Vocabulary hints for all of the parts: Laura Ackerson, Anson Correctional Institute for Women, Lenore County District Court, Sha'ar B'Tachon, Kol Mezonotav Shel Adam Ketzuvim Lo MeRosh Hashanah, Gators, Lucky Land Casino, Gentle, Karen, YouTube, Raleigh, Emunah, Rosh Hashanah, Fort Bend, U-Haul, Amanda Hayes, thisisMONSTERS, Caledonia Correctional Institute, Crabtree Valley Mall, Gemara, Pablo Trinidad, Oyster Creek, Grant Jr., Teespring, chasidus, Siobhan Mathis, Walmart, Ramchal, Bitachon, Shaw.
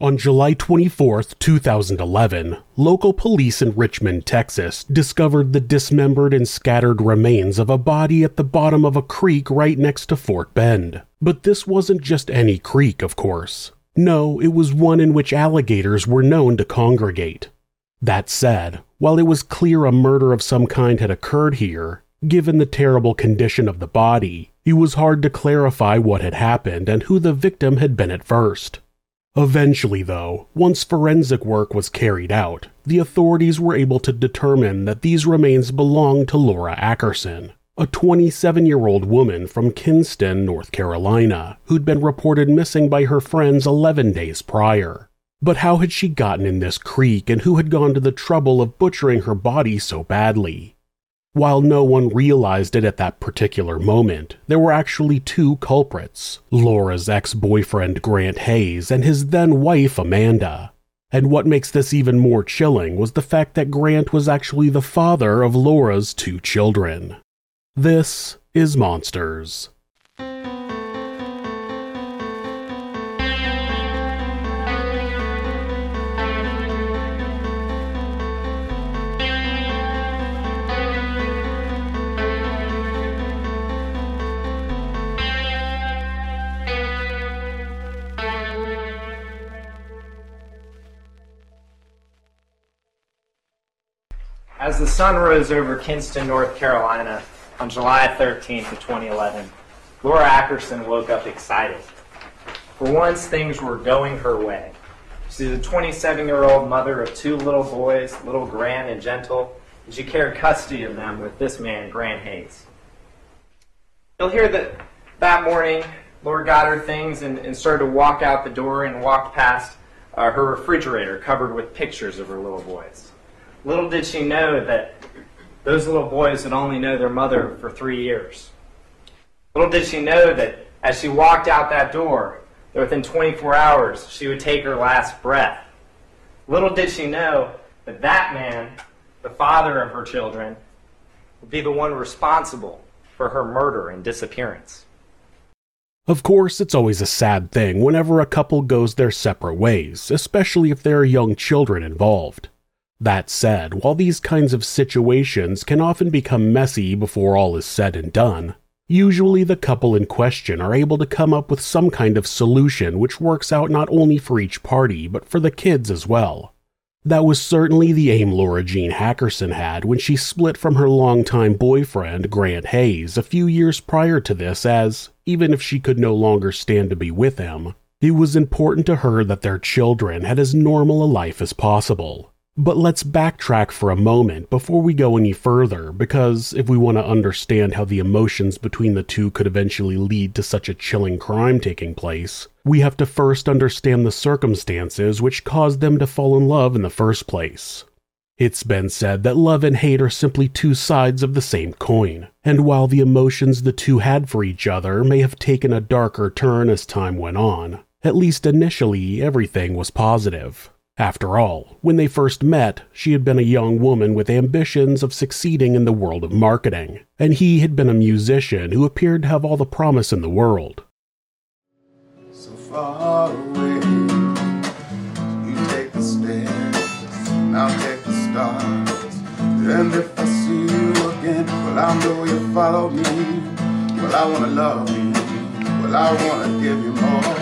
On July 24, 2011, local police in Richmond, Texas, discovered the dismembered and scattered remains of a body at the bottom of a creek right next to Fort Bend. But this wasn't just any creek, of course. No, it was one in which alligators were known to congregate. That said, while it was clear a murder of some kind had occurred here, given the terrible condition of the body, it was hard to clarify what had happened and who the victim had been at first. Eventually, though, once forensic work was carried out, the authorities were able to determine that these remains belonged to Laura Ackerson, a 27-year-old woman from Kinston, North Carolina, who'd been reported missing by her friends 11 days prior. But how had she gotten in this creek, and who had gone to the trouble of butchering her body so badly? While no one realized it at that particular moment, there were actually two culprits, Laura's ex-boyfriend Grant Hayes and his then-wife Amanda. And what makes this even more chilling was the fact that Grant was actually the father of Laura's two children. This is Monsters. As the sun rose over Kinston, North Carolina, on July 13th of 2011, Laura Ackerson woke up excited. For once, things were going her way. She's a 27-year-old mother of two little boys, little Grant and Gentle, and she shared custody of them with this man, Grant Hayes. You'll hear that that morning, Laura got her things and started to walk out the door and walked past her refrigerator covered with pictures of her little boys. Little did she know that those little boys would only know their mother for 3 years. Little did she know that as she walked out that door, that within 24 hours, she would take her last breath. Little did she know that that man, the father of her children, would be the one responsible for her murder and disappearance. Of course, it's always a sad thing whenever a couple goes their separate ways, especially if there are young children involved. That said, while these kinds of situations can often become messy before all is said and done, usually the couple in question are able to come up with some kind of solution which works out not only for each party, but for the kids as well. That was certainly the aim Laura Jean Ackerson had when she split from her longtime boyfriend, Grant Hayes, a few years prior to this as, even if she could no longer stand to be with him, it was important to her that their children had as normal a life as possible. But let's backtrack for a moment before we go any further, because if we want to understand how the emotions between the two could eventually lead to such a chilling crime taking place, we have to first understand the circumstances which caused them to fall in love in the first place. It's been said that love and hate are simply two sides of the same coin, and while the emotions the two had for each other may have taken a darker turn as time went on, at least initially everything was positive. After all, when they first met, she had been a young woman with ambitions of succeeding in the world of marketing, and he had been a musician who appeared to have all the promise in the world. So far away, you take the stairs, and I'll take the stars, and if I see you again, well I know you'll follow me, well I wanna love you, well I wanna give you more,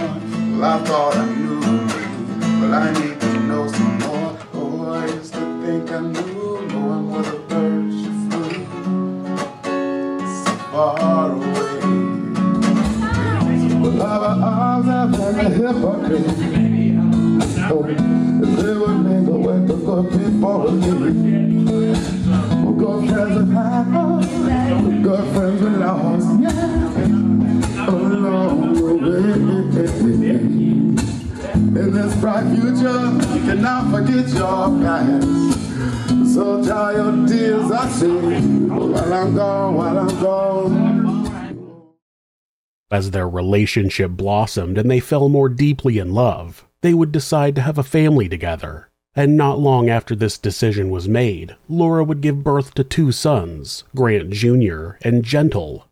well I thought I knew, well I need to know some more. Oh, I used to think I knew, knowing where the birds should flew. So far away. Well, our arms have been a hypocrite. So, if they would make a way to good people again. We're good friends with her. We're good friends with ours. Along the way. In this bright future, forget your cries. So dry your tears, I say, while I'm gone, while I'm gone. As their relationship blossomed and they fell more deeply in love, they would decide to have a family together. And not long after this decision was made, Laura would give birth to two sons, Grant Jr. and Gentle.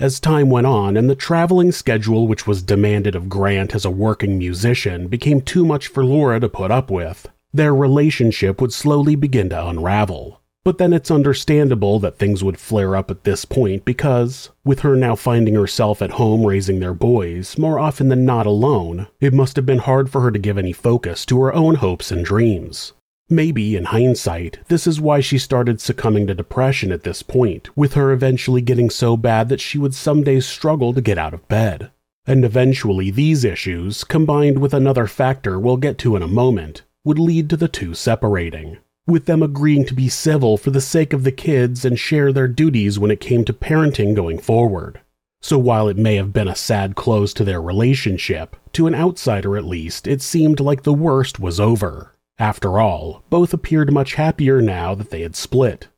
As time went on and the traveling schedule which was demanded of Grant as a working musician became too much for Laura to put up with, their relationship would slowly begin to unravel. But then it's understandable that things would flare up at this point because, with her now finding herself at home raising their boys, more often than not alone, it must have been hard for her to give any focus to her own hopes and dreams. Maybe, in hindsight, this is why she started succumbing to depression at this point, with her eventually getting so bad that she would some days struggle to get out of bed. And eventually these issues, combined with another factor we'll get to in a moment, would lead to the two separating, with them agreeing to be civil for the sake of the kids and share their duties when it came to parenting going forward. So while it may have been a sad close to their relationship, to an outsider at least, it seemed like the worst was over. After all, both appeared much happier now that they had split.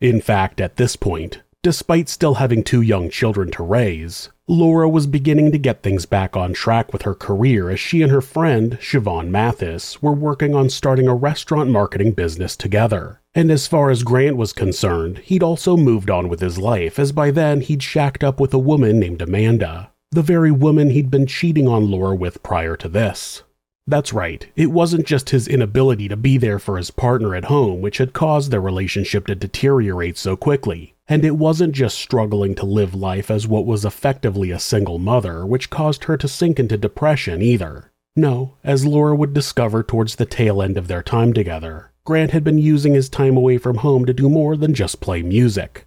In fact, at this point, despite still having two young children to raise, Laura was beginning to get things back on track with her career as she and her friend, Siobhan Mathis, were working on starting a restaurant marketing business together. And as far as Grant was concerned, he'd also moved on with his life, as by then he'd shacked up with a woman named Amanda, the very woman he'd been cheating on Laura with prior to this. That's right, it wasn't just his inability to be there for his partner at home which had caused their relationship to deteriorate so quickly. And it wasn't just struggling to live life as what was effectively a single mother which caused her to sink into depression either. No, as Laura would discover towards the tail end of their time together, Grant had been using his time away from home to do more than just play music.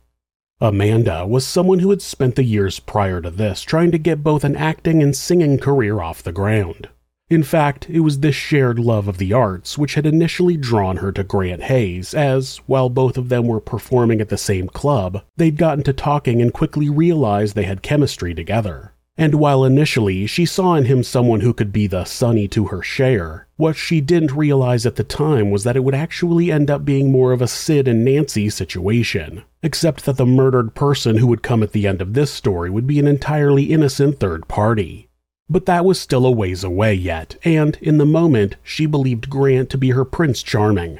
Amanda was someone who had spent the years prior to this trying to get both an acting and singing career off the ground. In fact, it was this shared love of the arts which had initially drawn her to Grant Hayes as, while both of them were performing at the same club, they'd gotten to talking and quickly realized they had chemistry together. And while initially she saw in him someone who could be the Sonny to her Cher, what she didn't realize at the time was that it would actually end up being more of a Sid and Nancy situation, except that the murdered person who would come at the end of this story would be an entirely innocent third party. But that was still a ways away yet, and, in the moment, she believed Grant to be her Prince Charming.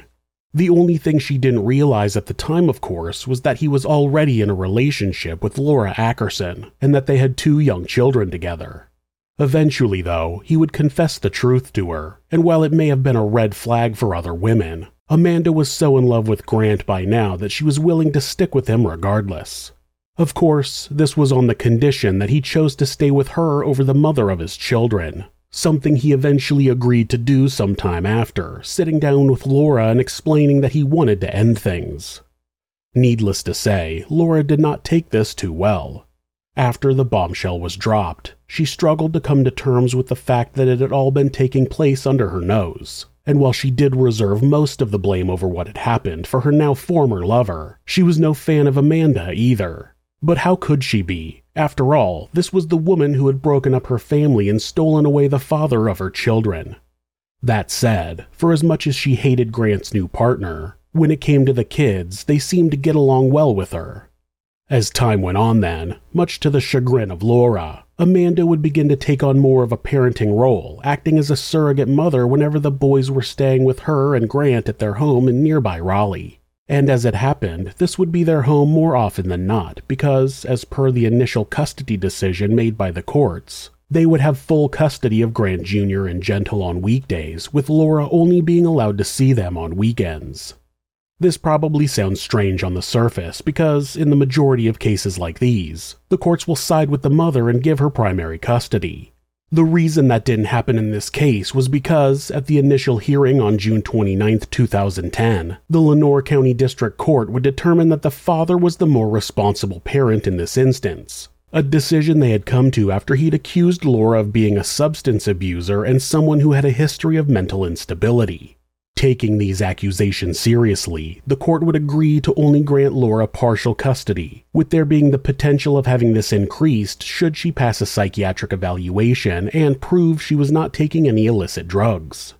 The only thing she didn't realize at the time, of course, was that he was already in a relationship with Laura Ackerson, and that they had two young children together. Eventually, though, he would confess the truth to her, and while it may have been a red flag for other women, Amanda was so in love with Grant by now that she was willing to stick with him regardless. Of course, this was on the condition that he chose to stay with her over the mother of his children, something he eventually agreed to do sometime after, sitting down with Laura and explaining that he wanted to end things. Needless to say, Laura did not take this too well. After the bombshell was dropped, she struggled to come to terms with the fact that it had all been taking place under her nose. And while she did reserve most of the blame over what had happened for her now former lover, she was no fan of Amanda either. But how could she be? After all, this was the woman who had broken up her family and stolen away the father of her children. That said, for as much as she hated Grant's new partner, when it came to the kids, they seemed to get along well with her. As time went on then, much to the chagrin of Laura, Amanda would begin to take on more of a parenting role, acting as a surrogate mother whenever the boys were staying with her and Grant at their home in nearby Raleigh. And as it happened, this would be their home more often than not because, as per the initial custody decision made by the courts, they would have full custody of Grant Jr. and Gentle on weekdays, with Laura only being allowed to see them on weekends. This probably sounds strange on the surface because, in the majority of cases like these, the courts will side with the mother and give her primary custody. The reason that didn't happen in this case was because, at the initial hearing on June 29, 2010, the Lenore County District Court would determine that the father was the more responsible parent in this instance, a decision they had come to after he'd accused Laura of being a substance abuser and someone who had a history of mental instability. Taking these accusations seriously, the court would agree to only grant Laura partial custody, with there being the potential of having this increased should she pass a psychiatric evaluation and prove she was not taking any illicit drugs.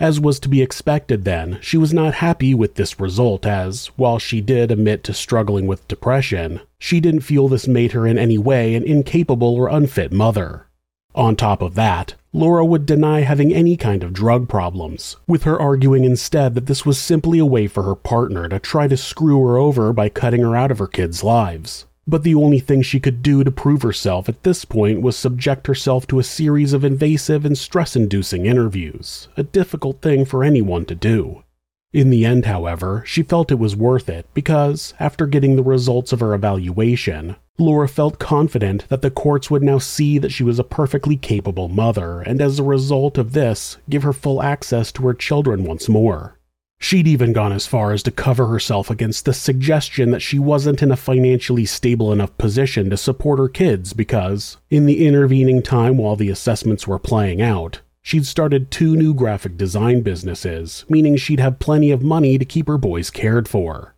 As was to be expected then, she was not happy with this result as, while she did admit to struggling with depression, she didn't feel this made her in any way an incapable or unfit mother. On top of that, Laura would deny having any kind of drug problems, with her arguing instead that this was simply a way for her partner to try to screw her over by cutting her out of her kids' lives. But the only thing she could do to prove herself at this point was subject herself to a series of invasive and stress-inducing interviews, a difficult thing for anyone to do. In the end, however, she felt it was worth it because, after getting the results of her evaluation, Laura felt confident that the courts would now see that she was a perfectly capable mother and as a result of this, give her full access to her children once more. She'd even gone as far as to cover herself against the suggestion that she wasn't in a financially stable enough position to support her kids because, in the intervening time while the assessments were playing out, she'd started 2 new graphic design businesses, meaning she'd have plenty of money to keep her boys cared for.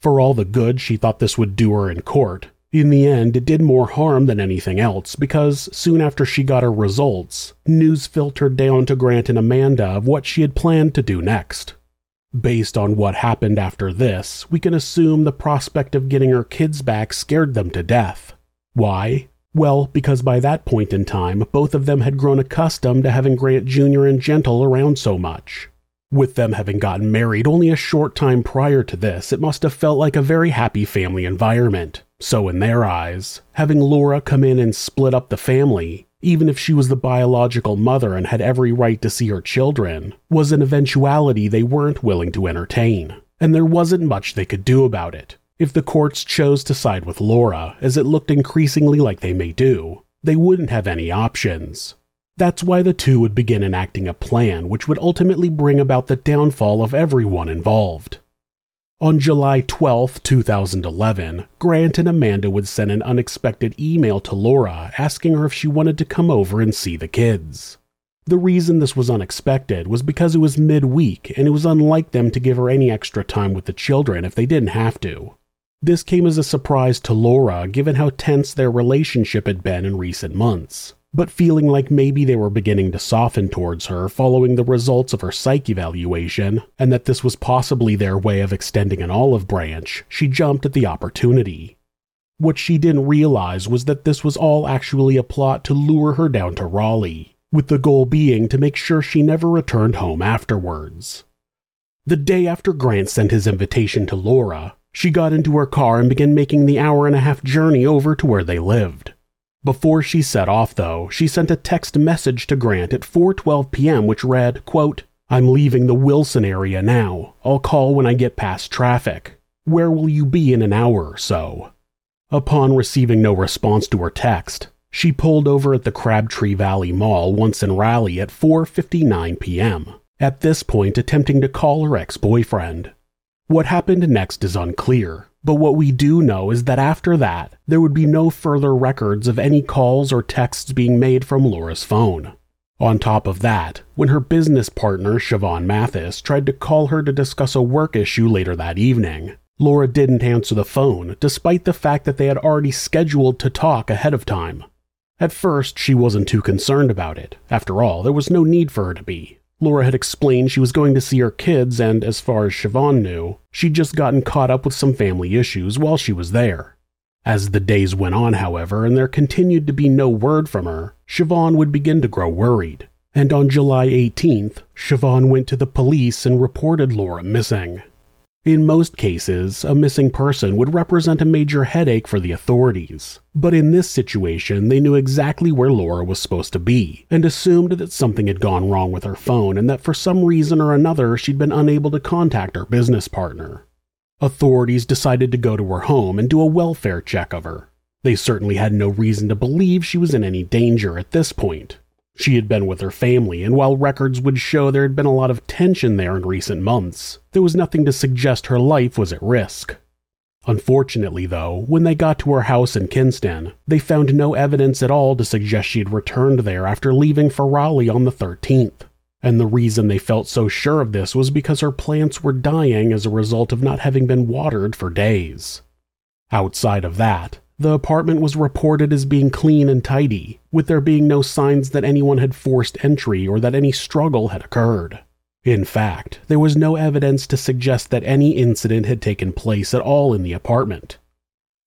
For all the good she thought this would do her in court, in the end, it did more harm than anything else because soon after she got her results, news filtered down to Grant and Amanda of what she had planned to do next. Based on what happened after this, we can assume the prospect of getting her kids back scared them to death. Why? Well, because by that point in time, both of them had grown accustomed to having Grant Jr. and Gentle around so much. With them having gotten married only a short time prior to this, it must have felt like a very happy family environment. So in their eyes, having Laura come in and split up the family, even if she was the biological mother and had every right to see her children, was an eventuality they weren't willing to entertain, and there wasn't much they could do about it. If the courts chose to side with Laura, as it looked increasingly like they may do, they wouldn't have any options. That's why the two would begin enacting a plan which would ultimately bring about the downfall of everyone involved. On July 12, 2011, Grant and Amanda would send an unexpected email to Laura asking her if she wanted to come over and see the kids. The reason this was unexpected was because it was midweek and it was unlike them to give her any extra time with the children if they didn't have to. This came as a surprise to Laura given how tense their relationship had been in recent months, but feeling like maybe they were beginning to soften towards her following the results of her psych evaluation, and that this was possibly their way of extending an olive branch, she jumped at the opportunity. What she didn't realize was that this was all actually a plot to lure her down to Raleigh, with the goal being to make sure she never returned home afterwards. The day after Grant sent his invitation to Laura, she got into her car and began making the 1.5-hour journey over to where they lived. Before she set off, though, she sent a text message to Grant at 4:12 p.m. which read, quote, "I'm leaving the Wilson area now. I'll call when I get past traffic. Where will you be in an hour or so?" Upon receiving no response to her text, she pulled over at the Crabtree Valley Mall once in Raleigh at 4:59 p.m., at this point attempting to call her ex-boyfriend. What happened next is unclear, but what we do know is that after that, there would be no further records of any calls or texts being made from Laura's phone. On top of that, when her business partner, Siobhan Mathis, tried to call her to discuss a work issue later that evening, Laura didn't answer the phone, despite the fact that they had already scheduled to talk ahead of time. At first, she wasn't too concerned about it. After all, there was no need for her to be. Laura had explained she was going to see her kids and, as far as Siobhan knew, she'd just gotten caught up with some family issues while she was there. As the days went on, however, and there continued to be no word from her, Siobhan would begin to grow worried. And on July 18th, Siobhan went to the police and reported Laura missing. In most cases, a missing person would represent a major headache for the authorities, but in this situation, they knew exactly where Laura was supposed to be and assumed that something had gone wrong with her phone and that for some reason or another she'd been unable to contact her business partner. Authorities decided to go to her home and do a welfare check of her. They certainly had no reason to believe she was in any danger at this point. She had been with her family, and while records would show there had been a lot of tension there in recent months, there was nothing to suggest her life was at risk. Unfortunately, though, when they got to her house in Kinston, they found no evidence at all to suggest she had returned there after leaving for Raleigh on the 13th. And the reason they felt so sure of this was because her plants were dying as a result of not having been watered for days. Outside of that, the apartment was reported as being clean and tidy, with there being no signs that anyone had forced entry or that any struggle had occurred. In fact, there was no evidence to suggest that any incident had taken place at all in the apartment.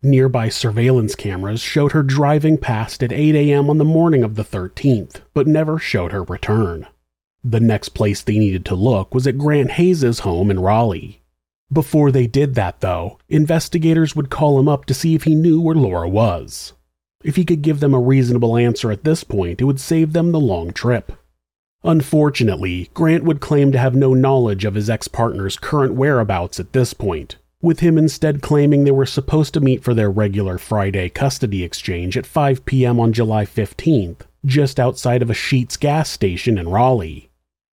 Nearby surveillance cameras showed her driving past at 8 a.m. on the morning of the 13th, but never showed her return. The next place they needed to look was at Grant Hayes' home in Raleigh. Before they did that, though, investigators would call him up to see if he knew where Laura was. If he could give them a reasonable answer at this point, it would save them the long trip. Unfortunately, Grant would claim to have no knowledge of his ex-partner's current whereabouts at this point, with him instead claiming they were supposed to meet for their regular Friday custody exchange at 5 p.m. on July 15th, just outside of a Sheetz gas station in Raleigh.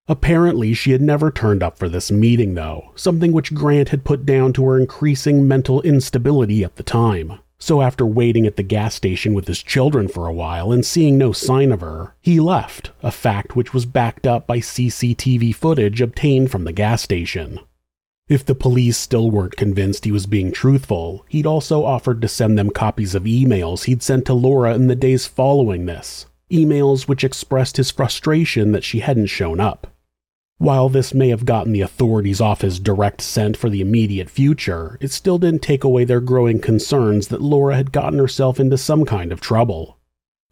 Apparently, she had never turned up for this meeting, though, something which Grant had put down to her increasing mental instability at the time. So after waiting at the gas station with his children for a while and seeing no sign of her, he left, a fact which was backed up by CCTV footage obtained from the gas station. If the police still weren't convinced he was being truthful, he'd also offered to send them copies of emails he'd sent to Laura in the days following this, emails which expressed his frustration that she hadn't shown up. While this may have gotten the authorities off his direct scent for the immediate future, it still didn't take away their growing concerns that Laura had gotten herself into some kind of trouble.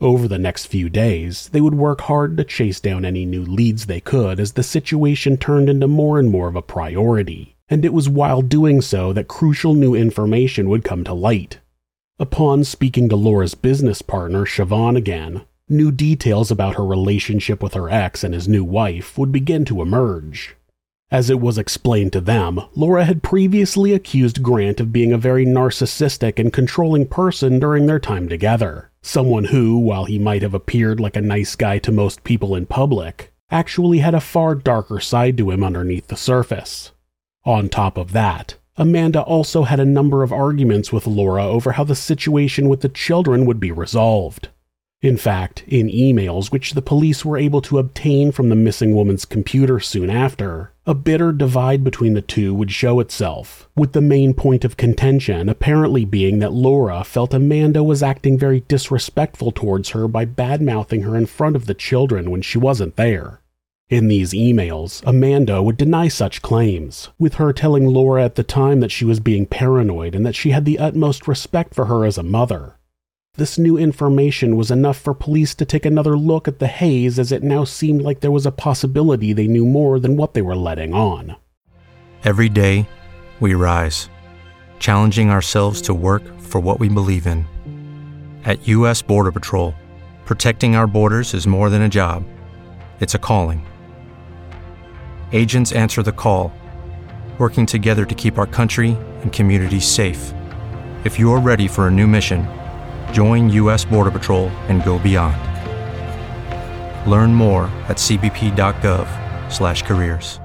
Over the next few days, they would work hard to chase down any new leads they could as the situation turned into more and more of a priority, and it was while doing so that crucial new information would come to light. Upon speaking to Laura's business partner, Siobhan again, new details about her relationship with her ex and his new wife would begin to emerge. As it was explained to them, Laura had previously accused Grant of being a very narcissistic and controlling person during their time together, someone who, while he might have appeared like a nice guy to most people in public, actually had a far darker side to him underneath the surface. On top of that, Amanda also had a number of arguments with Laura over how the situation with the children would be resolved. In fact, in emails which the police were able to obtain from the missing woman's computer soon after, a bitter divide between the two would show itself, with the main point of contention apparently being that Laura felt Amanda was acting very disrespectful towards her by bad-mouthing her in front of the children when she wasn't there. In these emails, Amanda would deny such claims, with her telling Laura at the time that she was being paranoid and that she had the utmost respect for her as a mother. This new information was enough for police to take another look at the Hayes, as it now seemed like there was a possibility they knew more than what they were letting on. Every day, we rise, challenging ourselves to work for what we believe in. At U.S. Border Patrol, protecting our borders is more than a job. It's a calling. Agents answer the call, working together to keep our country and communities safe. If you're ready for a new mission, join U.S. Border Patrol and go beyond. Learn more at cbp.gov/careers.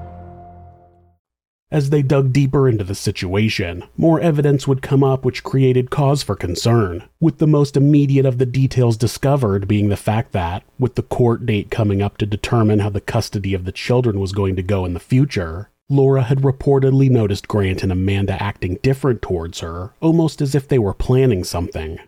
As they dug deeper into the situation, more evidence would come up which created cause for concern, with the most immediate of the details discovered being the fact that, with the court date coming up to determine how the custody of the children was going to go in the future, Laura had reportedly noticed Grant and Amanda acting different towards her, almost as if they were planning something.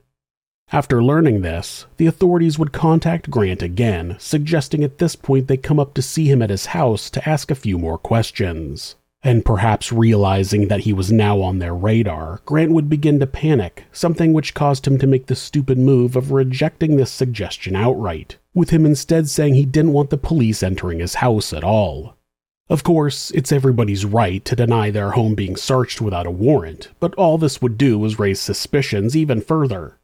After learning this, the authorities would contact Grant again, suggesting at this point they come up to see him at his house to ask a few more questions. And perhaps realizing that he was now on their radar, Grant would begin to panic, something which caused him to make the stupid move of rejecting this suggestion outright, with him instead saying he didn't want the police entering his house at all. Of course, it's everybody's right to deny their home being searched without a warrant, but all this would do was raise suspicions even further.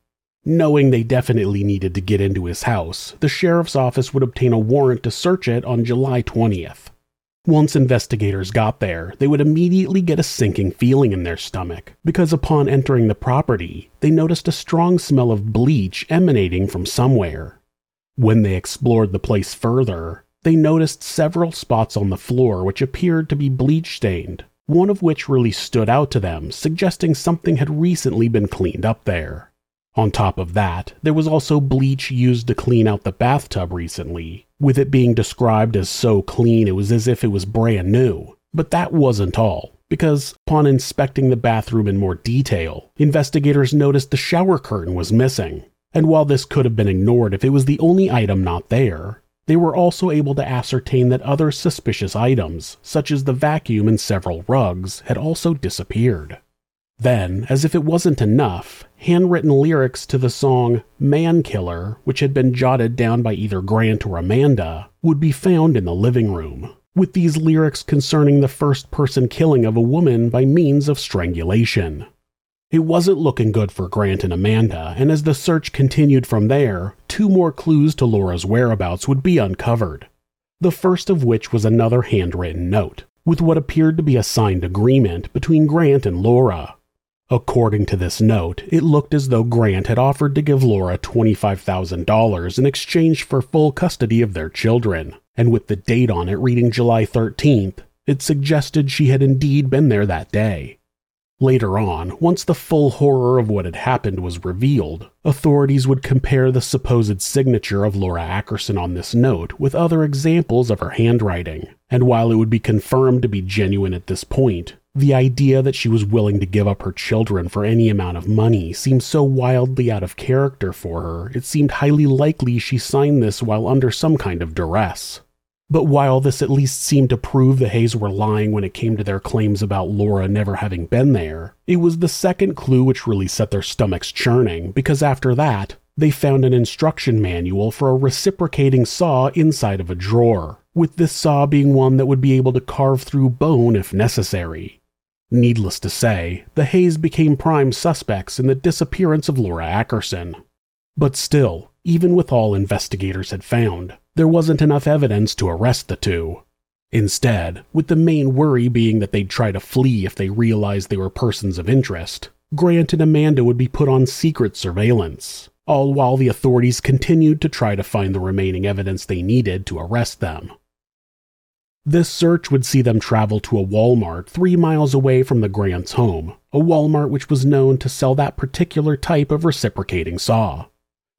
Knowing they definitely needed to get into his house, the sheriff's office would obtain a warrant to search it on July 20th. Once investigators got there, they would immediately get a sinking feeling in their stomach, because upon entering the property, they noticed a strong smell of bleach emanating from somewhere. When they explored the place further, they noticed several spots on the floor which appeared to be bleach-stained, one of which really stood out to them, suggesting something had recently been cleaned up there. On top of that, there was also bleach used to clean out the bathtub recently, with it being described as so clean it was as if it was brand new. But that wasn't all, because upon inspecting the bathroom in more detail, investigators noticed the shower curtain was missing. And while this could have been ignored if it was the only item not there, They were also able to ascertain that other suspicious items, such as the vacuum and several rugs, had also disappeared. Then, as if it wasn't enough, handwritten lyrics to the song Man Killer, which had been jotted down by either Grant or Amanda, would be found in the living room, with these lyrics concerning the first-person killing of a woman by means of strangulation. It wasn't looking good for Grant and Amanda, and as the search continued from there, two more clues to Laura's whereabouts would be uncovered. The first of which was another handwritten note, with what appeared to be a signed agreement between Grant and Laura. According to this note, it looked as though Grant had offered to give Laura $25,000 in exchange for full custody of their children, and with the date on it reading July 13th, it suggested she had indeed been there that day. Later on, once the full horror of what had happened was revealed, authorities would compare the supposed signature of Laura Ackerson on this note with other examples of her handwriting, and while it would be confirmed to be genuine at this point, the idea that she was willing to give up her children for any amount of money seemed so wildly out of character for her, it seemed highly likely she signed this while under some kind of duress. But while this at least seemed to prove the Hayes were lying when it came to their claims about Laura never having been there, it was the second clue which really set their stomachs churning, because after that, they found an instruction manual for a reciprocating saw inside of a drawer, with this saw being one that would be able to carve through bone if necessary. Needless to say, the Hayes became prime suspects in the disappearance of Laura Ackerson. But still, even with all investigators had found, there wasn't enough evidence to arrest the two. Instead, with the main worry being that they'd try to flee if they realized they were persons of interest, Grant and Amanda would be put on secret surveillance, all while the authorities continued to try to find the remaining evidence they needed to arrest them. This search would see them travel to a Walmart 3 miles away from the Grants' home, a Walmart which was known to sell that particular type of reciprocating saw.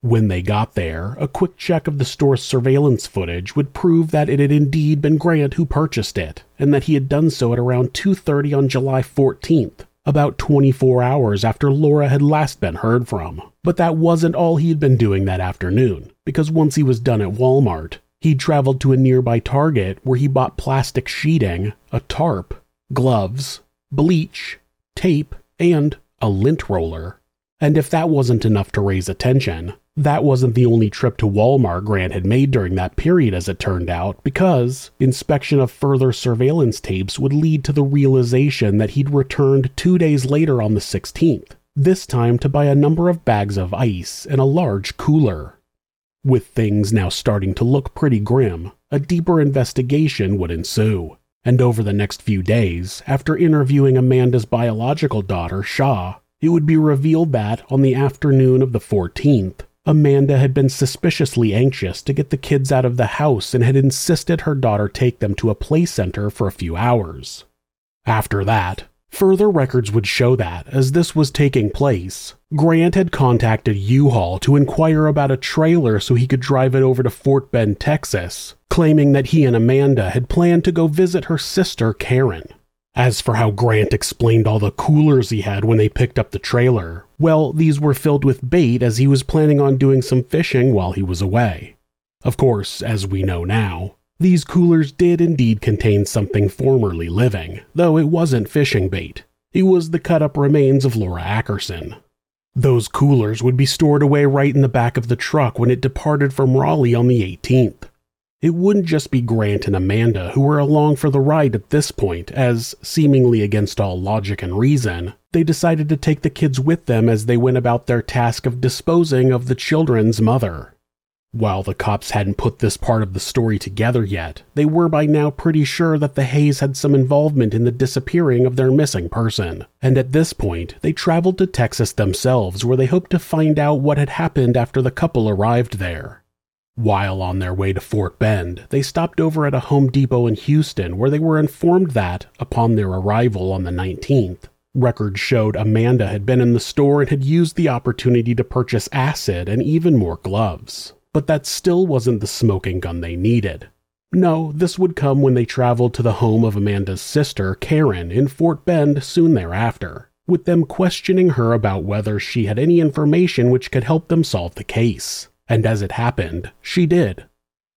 When they got there, a quick check of the store's surveillance footage would prove that it had indeed been Grant who purchased it, and that he had done so at around 2:30 on July 14th, about 24 hours after Laura had last been heard from. But that wasn't all he had been doing that afternoon, because once he was done at Walmart, he traveled to a nearby Target where he bought plastic sheeting, a tarp, gloves, bleach, tape, and a lint roller. And if that wasn't enough to raise attention, that wasn't the only trip to Walmart Grant had made during that period, as it turned out, because inspection of further surveillance tapes would lead to the realization that he'd returned 2 days later on the 16th, this time to buy a number of bags of ice and a large cooler. With things now starting to look pretty grim, a deeper investigation would ensue. And over the next few days, after interviewing Amanda's biological daughter, Shaw, it would be revealed that, on the afternoon of the 14th, Amanda had been suspiciously anxious to get the kids out of the house and had insisted her daughter take them to a play center for a few hours. After that, further records would show that, as this was taking place, Grant had contacted U-Haul to inquire about a trailer so he could drive it over to Fort Bend, Texas, claiming that he and Amanda had planned to go visit her sister, Karen. As for how Grant explained all the coolers he had when they picked up the trailer, well, these were filled with bait as he was planning on doing some fishing while he was away. Of course, as we know now, these coolers did indeed contain something formerly living, though it wasn't fishing bait. It was the cut-up remains of Laura Ackerson. Those coolers would be stored away right in the back of the truck when it departed from Raleigh on the 18th. It wouldn't just be Grant and Amanda who were along for the ride at this point, as, seemingly against all logic and reason, they decided to take the kids with them as they went about their task of disposing of the children's mother. While the cops hadn't put this part of the story together yet, they were by now pretty sure that the Hayes had some involvement in the disappearing of their missing person, and at this point, they traveled to Texas themselves where they hoped to find out what had happened after the couple arrived there. While on their way to Fort Bend, they stopped over at a Home Depot in Houston where they were informed that, upon their arrival on the 19th, records showed Amanda had been in the store and had used the opportunity to purchase acid and even more gloves. But that still wasn't the smoking gun they needed. No, this would come when they traveled to the home of Amanda's sister, Karen, in Fort Bend soon thereafter, with them questioning her about whether she had any information which could help them solve the case. And as it happened, she did.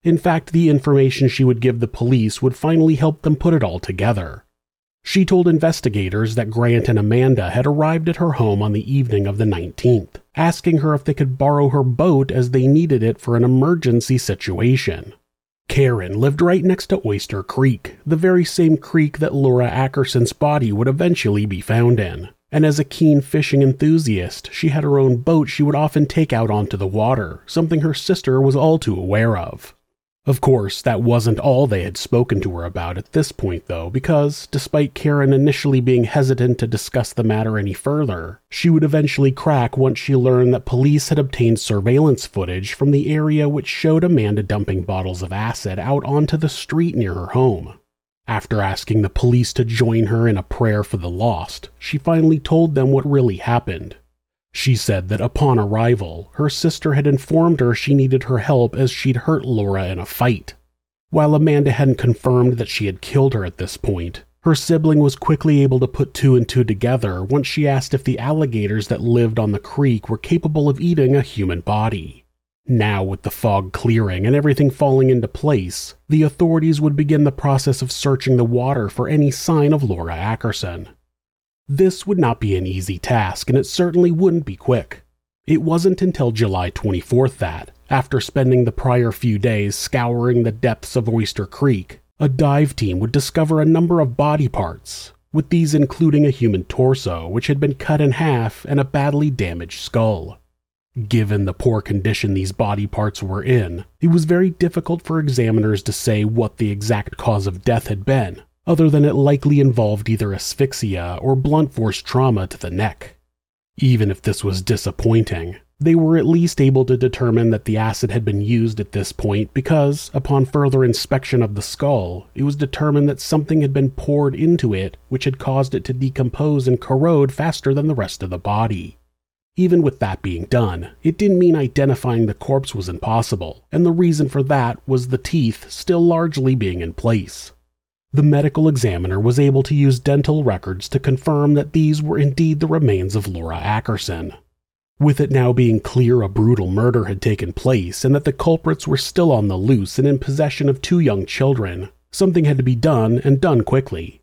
In fact, the information she would give the police would finally help them put it all together. She told investigators that Grant and Amanda had arrived at her home on the evening of the 19th, asking her if they could borrow her boat as they needed it for an emergency situation. Karen lived right next to Oyster Creek, the very same creek that Laura Ackerson's body would eventually be found in, and as a keen fishing enthusiast, she had her own boat she would often take out onto the water, something her sister was all too aware of. Of course, that wasn't all they had spoken to her about at this point, though, because, despite Karen initially being hesitant to discuss the matter any further, she would eventually crack once she learned that police had obtained surveillance footage from the area which showed Amanda dumping bottles of acid out onto the street near her home. After asking the police to join her in a prayer for the lost, she finally told them what really happened. She said that upon arrival, her sister had informed her she needed her help as she'd hurt Laura in a fight. While Amanda hadn't confirmed that she had killed her at this point, her sibling was quickly able to put two and two together once she asked if the alligators that lived on the creek were capable of eating a human body. Now, with the fog clearing and everything falling into place, the authorities would begin the process of searching the water for any sign of Laura Ackerson. This would not be an easy task, and it certainly wouldn't be quick. It wasn't until July 24th that, after spending the prior few days scouring the depths of Oyster Creek, a dive team would discover a number of body parts, with these including a human torso which had been cut in half and a badly damaged skull. Given the poor condition these body parts were in, it was very difficult for examiners to say what the exact cause of death had been, other than it likely involved either asphyxia or blunt force trauma to the neck. Even if this was disappointing, they were at least able to determine that the acid had been used at this point because, upon further inspection of the skull, it was determined that something had been poured into it which had caused it to decompose and corrode faster than the rest of the body. Even with that being done, it didn't mean identifying the corpse was impossible, and the reason for that was the teeth still largely being in place. The medical examiner was able to use dental records to confirm that these were indeed the remains of Laura Ackerson. With it now being clear a brutal murder had taken place and that the culprits were still on the loose and in possession of two young children, something had to be done and done quickly.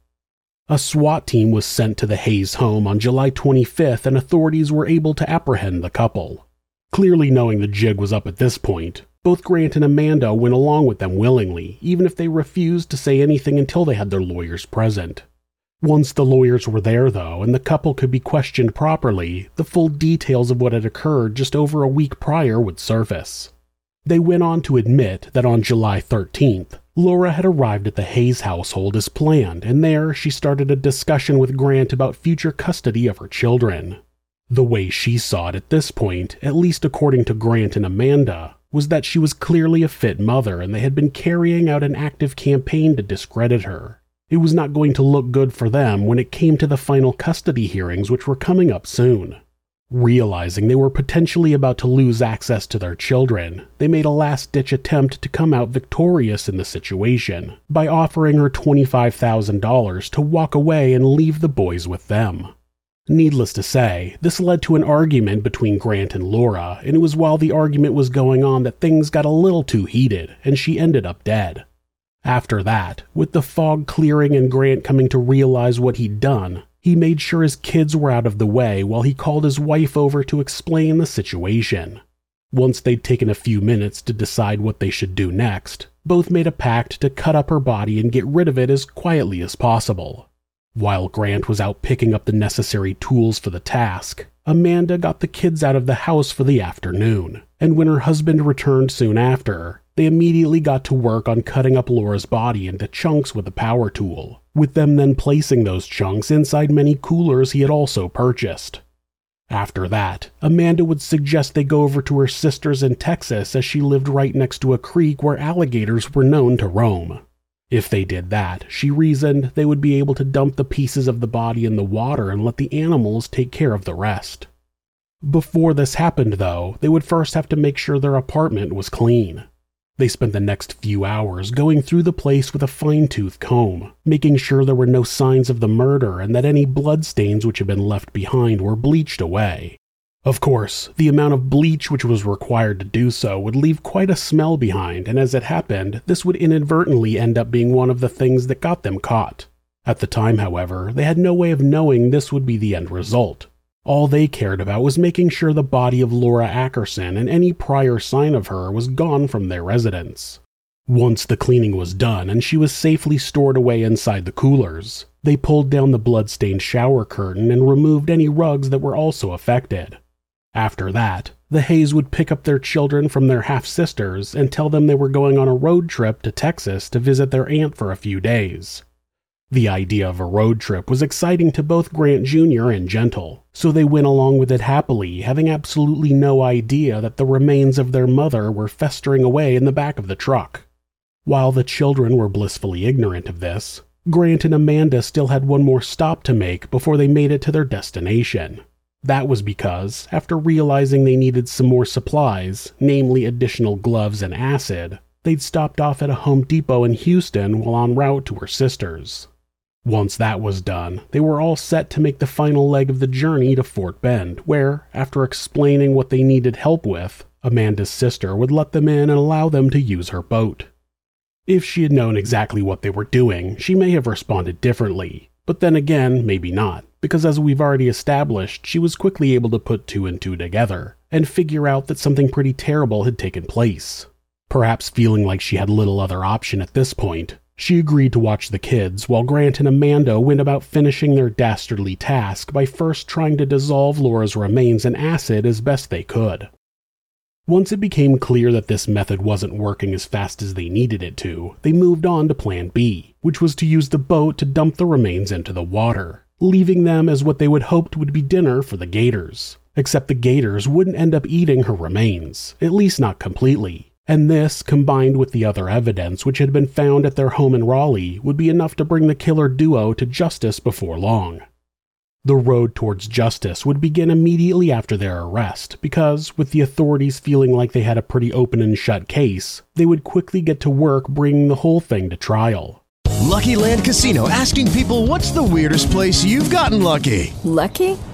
A SWAT team was sent to the Hayes home on July 25th and authorities were able to apprehend the couple. Clearly knowing the jig was up at this point, both Grant and Amanda went along with them willingly, even if they refused to say anything until they had their lawyers present. Once the lawyers were there, though, and the couple could be questioned properly, the full details of what had occurred just over a week prior would surface. They went on to admit that on July 13th, Laura had arrived at the Hayes household as planned, and there she started a discussion with Grant about future custody of her children. The way she saw it at this point, at least according to Grant and Amanda, was that she was clearly a fit mother and they had been carrying out an active campaign to discredit her. It was not going to look good for them when it came to the final custody hearings which were coming up soon. Realizing they were potentially about to lose access to their children, they made a last-ditch attempt to come out victorious in the situation by offering her $25,000 to walk away and leave the boys with them. Needless to say, this led to an argument between Grant and Laura, and it was while the argument was going on that things got a little too heated, and she ended up dead. After that, with the fog clearing and Grant coming to realize what he'd done, he made sure his kids were out of the way while he called his wife over to explain the situation. Once they'd taken a few minutes to decide what they should do next, both made a pact to cut up her body and get rid of it as quietly as possible. While Grant was out picking up the necessary tools for the task, Amanda got the kids out of the house for the afternoon, and when her husband returned soon after, they immediately got to work on cutting up Laura's body into chunks with a power tool, with them then placing those chunks inside many coolers he had also purchased. After that, Amanda would suggest they go over to her sister's in Texas as she lived right next to a creek where alligators were known to roam. If they did that, she reasoned they would be able to dump the pieces of the body in the water and let the animals take care of the rest. Before this happened, though, they would first have to make sure their apartment was clean. They spent the next few hours going through the place with a fine-tooth comb, making sure there were no signs of the murder and that any bloodstains which had been left behind were bleached away. Of course, the amount of bleach which was required to do so would leave quite a smell behind, and as it happened, this would inadvertently end up being one of the things that got them caught. At the time, however, they had no way of knowing this would be the end result. All they cared about was making sure the body of Laura Ackerson and any prior sign of her was gone from their residence. Once the cleaning was done and she was safely stored away inside the coolers, they pulled down the blood-stained shower curtain and removed any rugs that were also affected. After that, the Hayes would pick up their children from their half-sisters and tell them they were going on a road trip to Texas to visit their aunt for a few days. The idea of a road trip was exciting to both Grant Jr. and Gentle, so they went along with it happily, having absolutely no idea that the remains of their mother were festering away in the back of the truck. While the children were blissfully ignorant of this, Grant and Amanda still had one more stop to make before they made it to their destination. That was because, after realizing they needed some more supplies, namely additional gloves and acid, they'd stopped off at a Home Depot in Houston while en route to her sister's. Once that was done, they were all set to make the final leg of the journey to Fort Bend, where, after explaining what they needed help with, Amanda's sister would let them in and allow them to use her boat. If she had known exactly what they were doing, she may have responded differently, but then again, maybe not, because as we've already established, she was quickly able to put two and two together and figure out that something pretty terrible had taken place. Perhaps feeling like she had little other option at this point, she agreed to watch the kids while Grant and Amanda went about finishing their dastardly task by first trying to dissolve Laura's remains in acid as best they could. Once it became clear that this method wasn't working as fast as they needed it to, they moved on to Plan B, which was to use the boat to dump the remains into the water, leaving them as what they would hoped would be dinner for the Gators. Except the Gators wouldn't end up eating her remains, at least not completely. And this, combined with the other evidence which had been found at their home in Raleigh, would be enough to bring the killer duo to justice before long. The road towards justice would begin immediately after their arrest because, with the authorities feeling like they had a pretty open and shut case, they would quickly get to work bringing the whole thing to trial. Lucky Land Casino, asking people, what's the weirdest place you've gotten lucky? Lucky?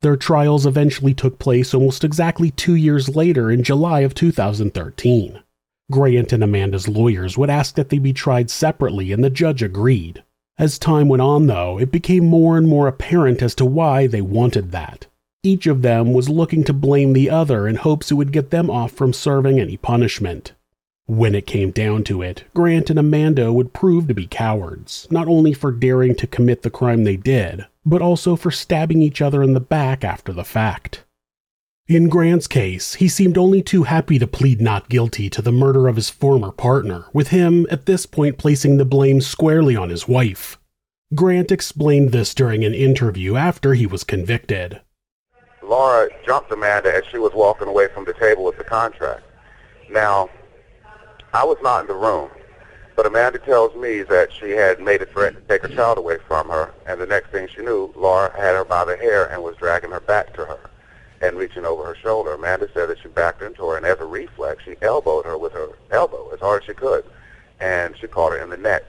Their trials eventually took place almost exactly 2 years later in July of 2013. Grant and Amanda's lawyers would ask that they be tried separately, and the judge agreed. As time went on, though, it became more and more apparent as to why they wanted that. Each of them was looking to blame the other in hopes it would get them off from serving any punishment. When it came down to it, Grant and Amanda would prove to be cowards, not only for daring to commit the crime they did, but also for stabbing each other in the back after the fact. In Grant's case, he seemed only too happy to plead not guilty to the murder of his former partner, with him, at this point, placing the blame squarely on his wife. Grant explained this during an interview after he was convicted. Laura jumped Amanda as she was walking away from the table with the contract. Now, I was not in the room, but Amanda tells me that she had made a threat to take her child away from her, and the next thing she knew, Laura had her by the hair and was dragging her back to her and reaching over her shoulder. Amanda said that she backed into her, and as a reflex, she elbowed her with her elbow as hard as she could, and she caught her in the neck.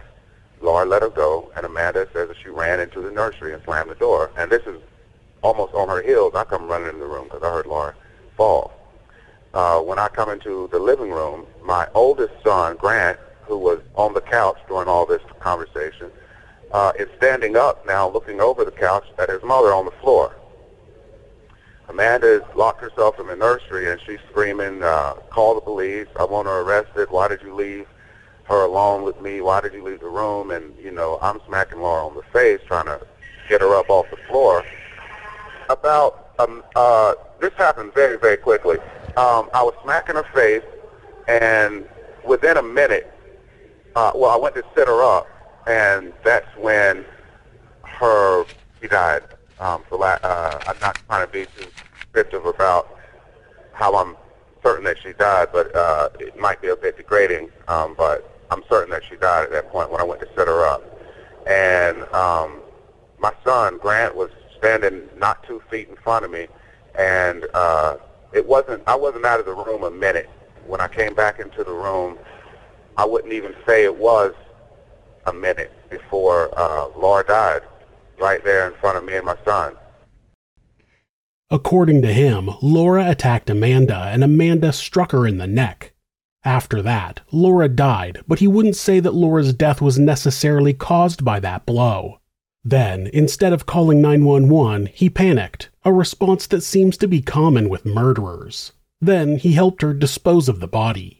Laura let her go, and Amanda says that she ran into the nursery and slammed the door, and this is almost on her heels. I come running in the room because I heard Laura fall. When I come into the living room, my oldest son, Grant, who was on the couch during all this conversation, is standing up now looking over the couch at his mother on the floor. Amanda's locked herself in the nursery, and she's screaming, call the police, I want her arrested, why did you leave her alone with me, why did you leave the room? And, you know, I'm smacking Laura on the face, trying to get her up off the floor. This happened very, very quickly. I was smacking her face, and within a minute, I went to sit her up, and that's when she died. I'm not trying to be too descriptive about how I'm certain that she died, but it might be a bit degrading, but I'm certain that she died at that point when I went to set her up. And my son, Grant, was standing not 2 feet in front of me, and I wasn't out of the room a minute. When I came back into the room, I wouldn't even say it was a minute before Laura died, right there in front of me and my son. According to him, Laura attacked Amanda, and Amanda struck her in the neck. After that, Laura died, but he wouldn't say that Laura's death was necessarily caused by that blow. Then, instead of calling 911, he panicked, a response that seems to be common with murderers. Then he helped her dispose of the body.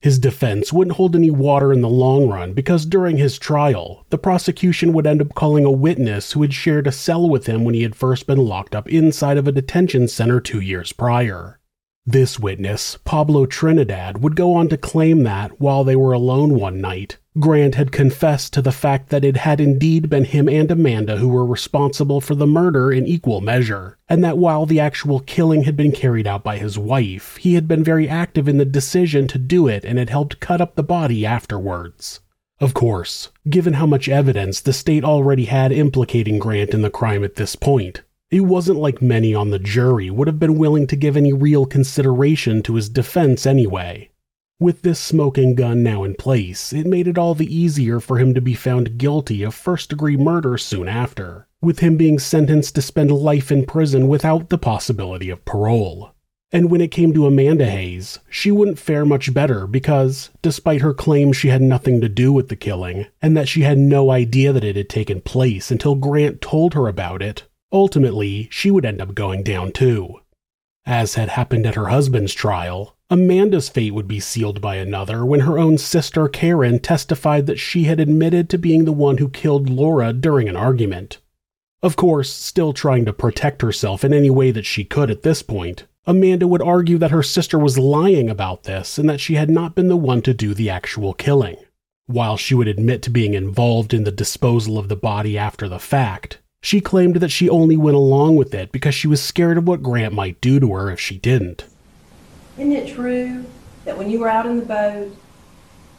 His defense wouldn't hold any water in the long run because during his trial, the prosecution would end up calling a witness who had shared a cell with him when he had first been locked up inside of a detention center 2 years prior. This witness, Pablo Trinidad, would go on to claim that, while they were alone one night, Grant had confessed to the fact that it had indeed been him and Amanda who were responsible for the murder in equal measure, and that while the actual killing had been carried out by his wife, he had been very active in the decision to do it and had helped cut up the body afterwards. Of course, given how much evidence the state already had implicating Grant in the crime at this point, it wasn't like many on the jury would have been willing to give any real consideration to his defense anyway. With this smoking gun now in place, it made it all the easier for him to be found guilty of first-degree murder soon after, with him being sentenced to spend life in prison without the possibility of parole. And when it came to Amanda Hayes, she wouldn't fare much better because, despite her claim she had nothing to do with the killing, and that she had no idea that it had taken place until Grant told her about it, ultimately, she would end up going down too. As had happened at her husband's trial, Amanda's fate would be sealed by another when her own sister Karen testified that she had admitted to being the one who killed Laura during an argument. Of course, still trying to protect herself in any way that she could at this point, Amanda would argue that her sister was lying about this and that she had not been the one to do the actual killing. While she would admit to being involved in the disposal of the body after the fact, she claimed that she only went along with it because she was scared of what Grant might do to her if she didn't. Isn't it true that when you were out in the boat,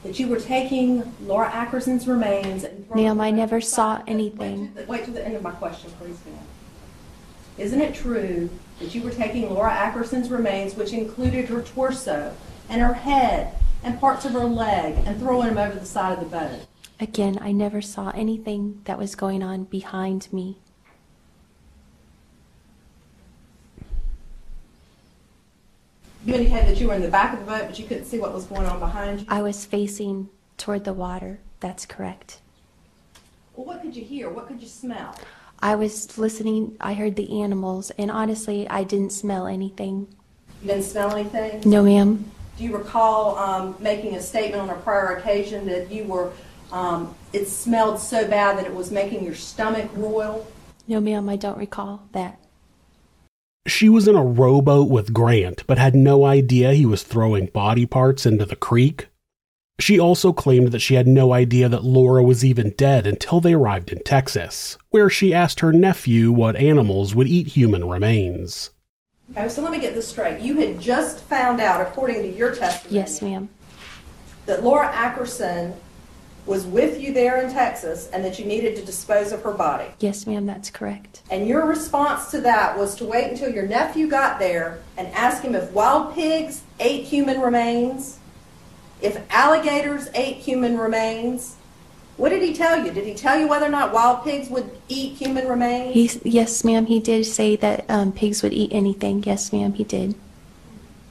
that you were taking Laura Ackerson's remains and throwing them? Ma'am, I never saw anything. Wait till the end of my question, please, ma'am. Isn't it true that you were taking Laura Ackerson's remains, which included her torso and her head and parts of her leg, and throwing them over the side of the boat? Again, I never saw anything that was going on behind me. You indicated that you were in the back of the boat, but you couldn't see what was going on behind you? I was facing toward the water. That's correct. Well, what could you hear? What could you smell? I was listening. I heard the animals, and honestly, I didn't smell anything. You didn't smell anything? No, ma'am. Do you recall making a statement on a prior occasion that you were... it smelled so bad that it was making your stomach roil? No, ma'am, I don't recall that. She was in a rowboat with Grant, but had no idea he was throwing body parts into the creek. She also claimed that she had no idea that Laura was even dead until they arrived in Texas, where she asked her nephew what animals would eat human remains. Okay, so let me get this straight. You had just found out, according to your testimony... Yes, ma'am. ...that Laura Ackerson... was with you there in Texas, and that you needed to dispose of her body. Yes, ma'am, that's correct. And your response to that was to wait until your nephew got there and ask him if wild pigs ate human remains, if alligators ate human remains. What did he tell you? Did he tell you whether or not wild pigs would eat human remains? Yes, ma'am, he did say that pigs would eat anything. Yes, ma'am, he did.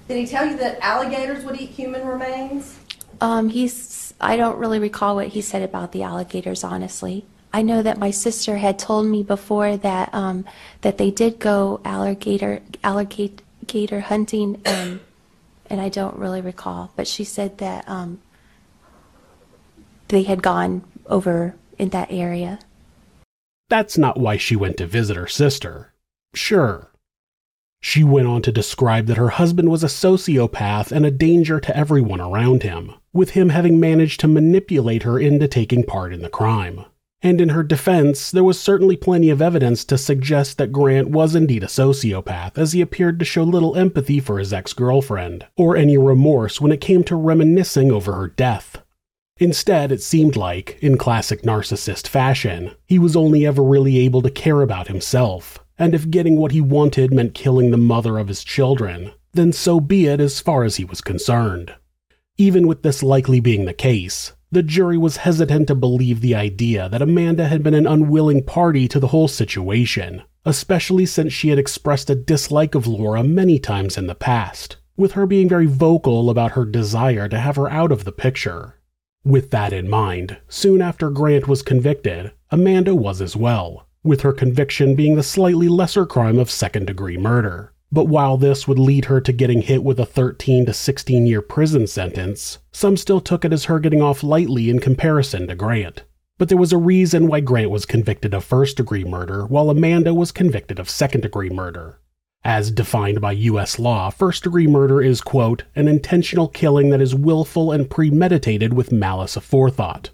Did he tell you that alligators would eat human remains? I don't really recall what he said about the alligators, honestly. I know that my sister had told me before that that they did go alligator hunting, and I don't really recall, but she said that they had gone over in that area. That's not why she went to visit her sister. Sure. She went on to describe that her husband was a sociopath and a danger to everyone around him, with him having managed to manipulate her into taking part in the crime. And in her defense, there was certainly plenty of evidence to suggest that Grant was indeed a sociopath, as he appeared to show little empathy for his ex-girlfriend, or any remorse when it came to reminiscing over her death. Instead, it seemed like, in classic narcissist fashion, he was only ever really able to care about himself, and if getting what he wanted meant killing the mother of his children, then so be it as far as he was concerned. Even with this likely being the case, the jury was hesitant to believe the idea that Amanda had been an unwilling party to the whole situation, especially since she had expressed a dislike of Laura many times in the past, with her being very vocal about her desire to have her out of the picture. With that in mind, soon after Grant was convicted, Amanda was as well, with her conviction being the slightly lesser crime of second-degree murder. But while this would lead her to getting hit with a 13 to 16-year prison sentence, some still took it as her getting off lightly in comparison to Grant. But there was a reason why Grant was convicted of first-degree murder while Amanda was convicted of second-degree murder. As defined by U.S. law, first-degree murder is, quote, an intentional killing that is willful and premeditated with malice aforethought.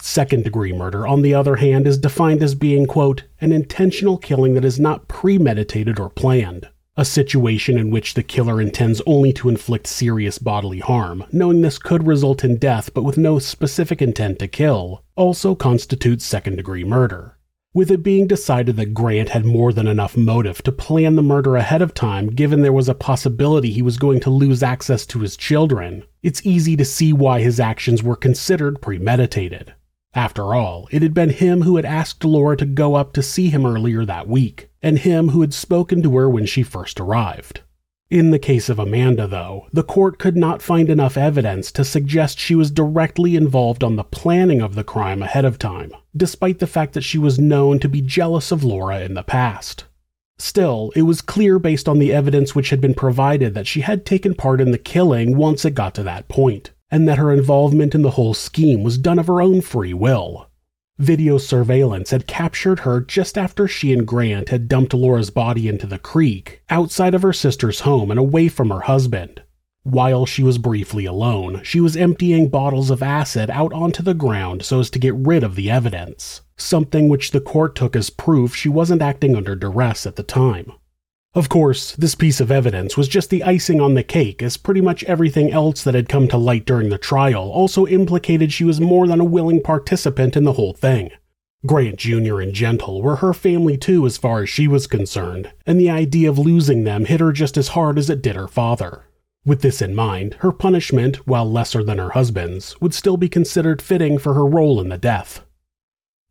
Second-degree murder, on the other hand, is defined as being, quote, an intentional killing that is not premeditated or planned. A situation in which the killer intends only to inflict serious bodily harm, knowing this could result in death but with no specific intent to kill, also constitutes second-degree murder. With it being decided that Grant had more than enough motive to plan the murder ahead of time, given there was a possibility he was going to lose access to his children, it's easy to see why his actions were considered premeditated. After all, it had been him who had asked Laura to go up to see him earlier that week, and him who had spoken to her when she first arrived. In the case of Amanda, though, the court could not find enough evidence to suggest she was directly involved on the planning of the crime ahead of time, despite the fact that she was known to be jealous of Laura in the past. Still, it was clear based on the evidence which had been provided that she had taken part in the killing once it got to that point, and that her involvement in the whole scheme was done of her own free will. Video surveillance had captured her just after she and Grant had dumped Laura's body into the creek, outside of her sister's home and away from her husband. While she was briefly alone, she was emptying bottles of acid out onto the ground so as to get rid of the evidence, something which the court took as proof she wasn't acting under duress at the time. Of course, this piece of evidence was just the icing on the cake, as pretty much everything else that had come to light during the trial also implicated she was more than a willing participant in the whole thing. Grant Jr. and Gentle were her family too as far as she was concerned, and the idea of losing them hit her just as hard as it did her father. With this in mind, her punishment, while lesser than her husband's, would still be considered fitting for her role in the death.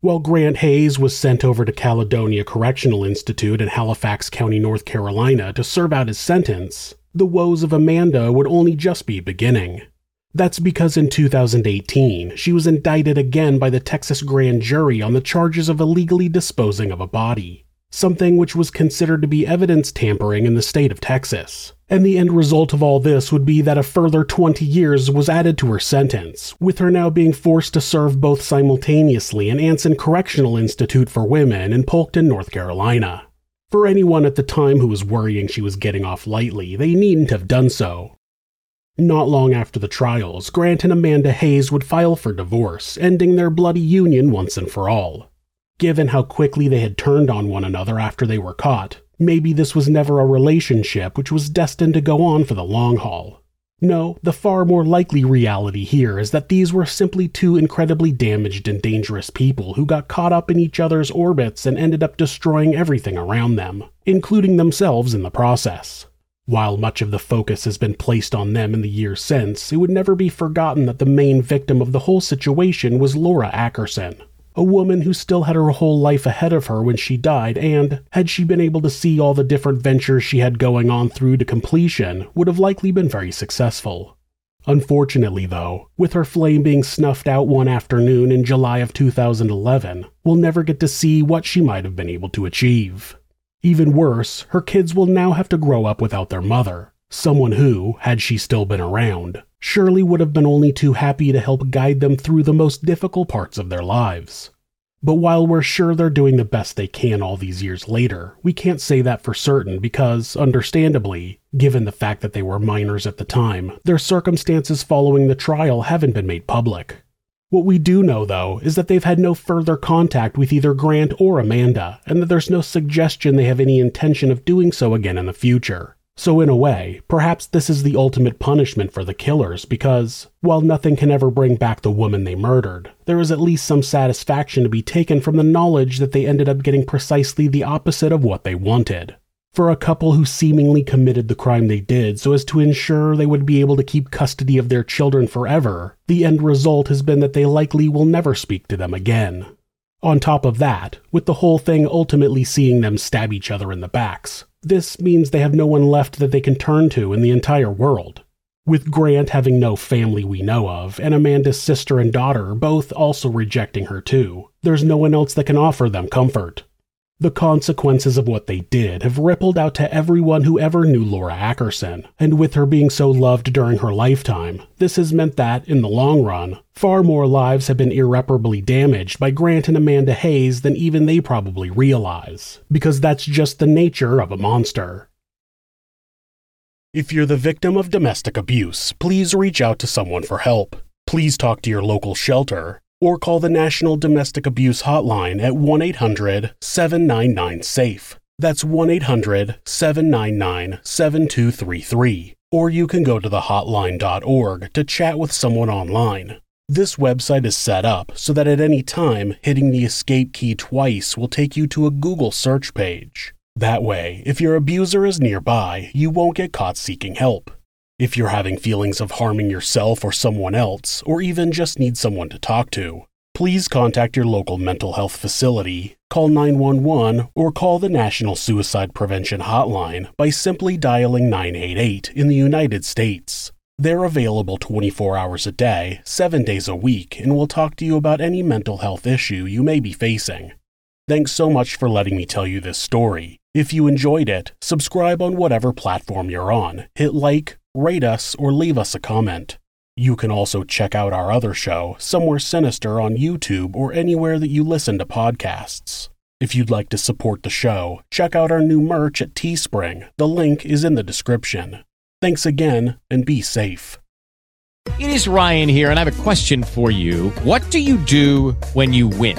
While Grant Hayes was sent over to Caledonia Correctional Institute in Halifax County, North Carolina to serve out his sentence, the woes of Amanda would only just be beginning. That's because in 2018, she was indicted again by the Texas grand jury on the charges of illegally disposing of a body, something which was considered to be evidence tampering in the state of Texas. And the end result of all this would be that a further 20 years was added to her sentence, with her now being forced to serve both simultaneously in Anson Correctional Institute for Women in Polkton, North Carolina. For anyone at the time who was worrying she was getting off lightly, they needn't have done so. Not long after the trials, Grant and Amanda Hayes would file for divorce, ending their bloody union once and for all. Given how quickly they had turned on one another after they were caught, maybe this was never a relationship which was destined to go on for the long haul. No, the far more likely reality here is that these were simply two incredibly damaged and dangerous people who got caught up in each other's orbits and ended up destroying everything around them, including themselves in the process. While much of the focus has been placed on them in the years since, it would never be forgotten that the main victim of the whole situation was Laura Ackerson, a woman who still had her whole life ahead of her when she died and, had she been able to see all the different ventures she had going on through to completion, would have likely been very successful. Unfortunately, though, with her flame being snuffed out one afternoon in July of 2011, we'll never get to see what she might have been able to achieve. Even worse, her kids will now have to grow up without their mother, someone who, had she still been around, surely would have been only too happy to help guide them through the most difficult parts of their lives. But while we're sure they're doing the best they can all these years later, we can't say that for certain because, understandably, given the fact that they were minors at the time, their circumstances following the trial haven't been made public. What we do know, though, is that they've had no further contact with either Grant or Amanda, and that there's no suggestion they have any intention of doing so again in the future. So in a way, perhaps this is the ultimate punishment for the killers because, while nothing can ever bring back the woman they murdered, there is at least some satisfaction to be taken from the knowledge that they ended up getting precisely the opposite of what they wanted. For a couple who seemingly committed the crime they did so as to ensure they would be able to keep custody of their children forever, the end result has been that they likely will never speak to them again. On top of that, with the whole thing ultimately seeing them stab each other in the backs, this means they have no one left that they can turn to in the entire world. With Grant having no family we know of, and Amanda's sister and daughter both also rejecting her too, there's no one else that can offer them comfort. The consequences of what they did have rippled out to everyone who ever knew Laura Ackerson, and with her being so loved during her lifetime, this has meant that, in the long run, far more lives have been irreparably damaged by Grant and Amanda Hayes than even they probably realize, because that's just the nature of a monster. If you're the victim of domestic abuse, please reach out to someone for help. Please talk to your local shelter, or call the National Domestic Abuse Hotline at 1-800-799-SAFE. That's 1-800-799-7233. Or you can go to thehotline.org to chat with someone online. This website is set up so that at any time, hitting the escape key twice will take you to a Google search page. That way, if your abuser is nearby, you won't get caught seeking help. If you're having feelings of harming yourself or someone else, or even just need someone to talk to, please contact your local mental health facility, call 911, or call the National Suicide Prevention Hotline by simply dialing 988 in the United States. They're available 24 hours a day, 7 days a week, and will talk to you about any mental health issue you may be facing. Thanks so much for letting me tell you this story. If you enjoyed it, subscribe on whatever platform you're on, hit like, rate us, or leave us a comment. You can also check out our other show, Somewhere Sinister, on YouTube or anywhere that you listen to podcasts. If you'd like to support the show, check out our new merch at Teespring. The link is in the description. Thanks again, and be safe. It is Ryan here, and I have a question for you. What do you do when you win?